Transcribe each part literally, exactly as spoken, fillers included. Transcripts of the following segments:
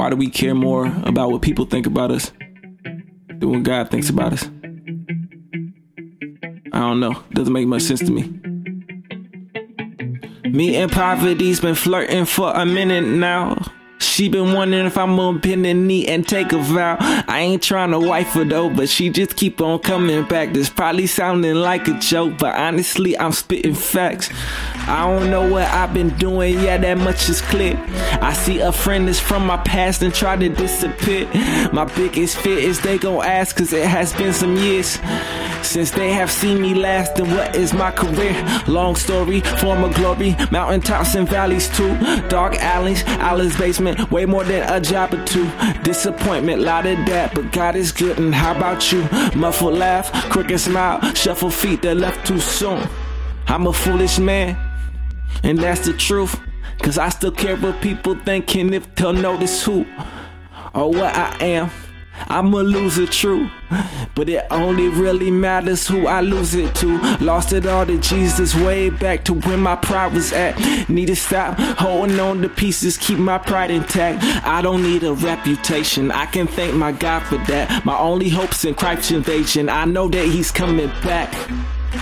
Why do we care more about what people think about us than what God thinks about us? I don't know. Doesn't make much sense to me. Me and poverty's been flirting for a minute now. She been wondering if I'm gonna bend a knee and take a vow. I ain't trying to wife her though, but she just keep on coming back. This probably sounding like a joke, but honestly I'm spitting facts. I don't know what I've been doing, yeah, that much is clear. I see a friend that's from my past and try to disappear. My biggest fear is they gon' ask, cause it has been some years since they have seen me last, and what is my career? Long story, former glory, mountaintops and valleys too. Dark alleys, Alice's basement, way more than a job or two. Disappointment, lot of that, but God is good, and how about you? Muffled laugh, crooked smile, shuffle feet that left too soon. I'm a foolish man, and that's the truth, cause I still care what people thinking if they'll notice who or what I am. I'm a loser, true, but it only really matters who I lose it to. Lost it all to Jesus way back to when my pride was at. Need to stop holding on to pieces, keep my pride intact. I don't need a reputation, I can thank my God for that. My only hope's in Christ's invasion, I know that he's coming back.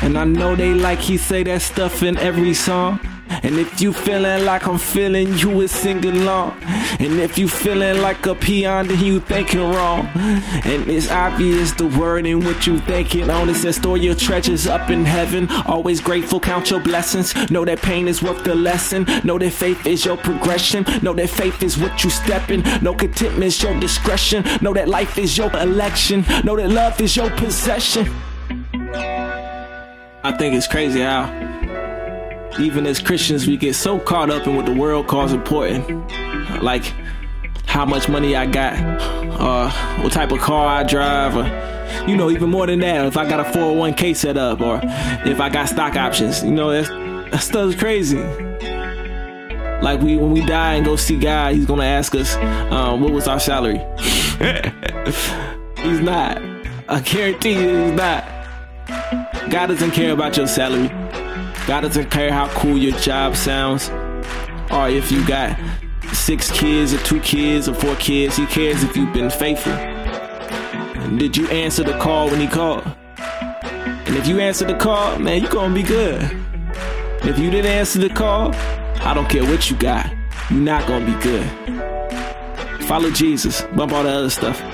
And I know they like he say that stuff in every song. And if you feeling like I'm feeling, you would sing along. And if you feeling like a peon, then you thinking wrong. And it's obvious the word and what you thinking on. It says store your treasures up in heaven. Always grateful, count your blessings. Know that pain is worth the lesson. Know that faith is your progression. Know that faith is what you step in. Know contentment's your discretion. Know that life is your election. Know that love is your possession. I think it's crazy how even as Christians, we get so caught up in what the world calls important. Like how much money I got, or what type of car I drive, or, you know, even more than that, if I got a four oh one k set up, or if I got stock options. You know, that's, that stuff's crazy. Like we, when we die and go see God, he's going to ask us, um, what was our salary? He's not. I guarantee you he's not. God doesn't care about your salary. God doesn't care how cool your job sounds, or if you got six kids or two kids or four kids. He cares if you've been faithful. And did you answer the call when he called? And if you answer the call, man, you're gonna be good. And if you didn't answer the call, I don't care what you got, you're not gonna be good. Follow Jesus, bump all the other stuff.